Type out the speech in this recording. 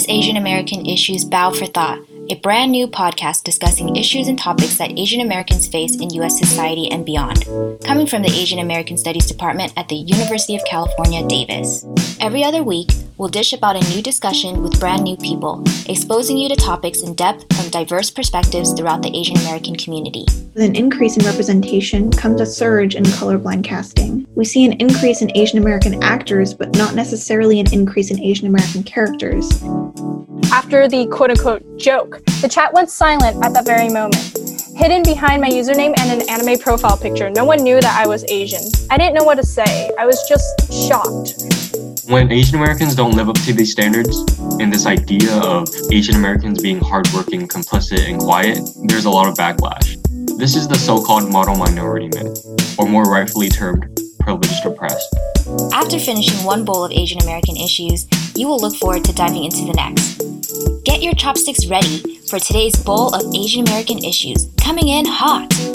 is Asian American Issues Bow for Thought, a brand new podcast discussing issues and topics that Asian Americans face in U.S. society and beyond, coming from the Asian American Studies Department at the University of California, Davis. Every other week, we'll dish about a new discussion with brand new people, exposing you to topics in depth from diverse perspectives throughout the Asian American community. With an increase in representation comes a surge in colorblind casting. We see an increase in Asian American actors, but not necessarily an increase in Asian American characters. After the quote-unquote joke, the chat went silent at that very moment. Hidden behind my username and an anime profile picture, no one knew that I was Asian. I didn't know what to say. I was just shocked. When Asian Americans don't live up to these standards and this idea of Asian Americans being hardworking, complicit, and quiet, there's a lot of backlash. This is the so-called model minority myth, or more rightfully termed, privileged oppressed. After finishing one bowl of Asian American issues, you will look forward to diving into the next. Get your chopsticks ready for today's bowl of Asian American issues, coming in hot!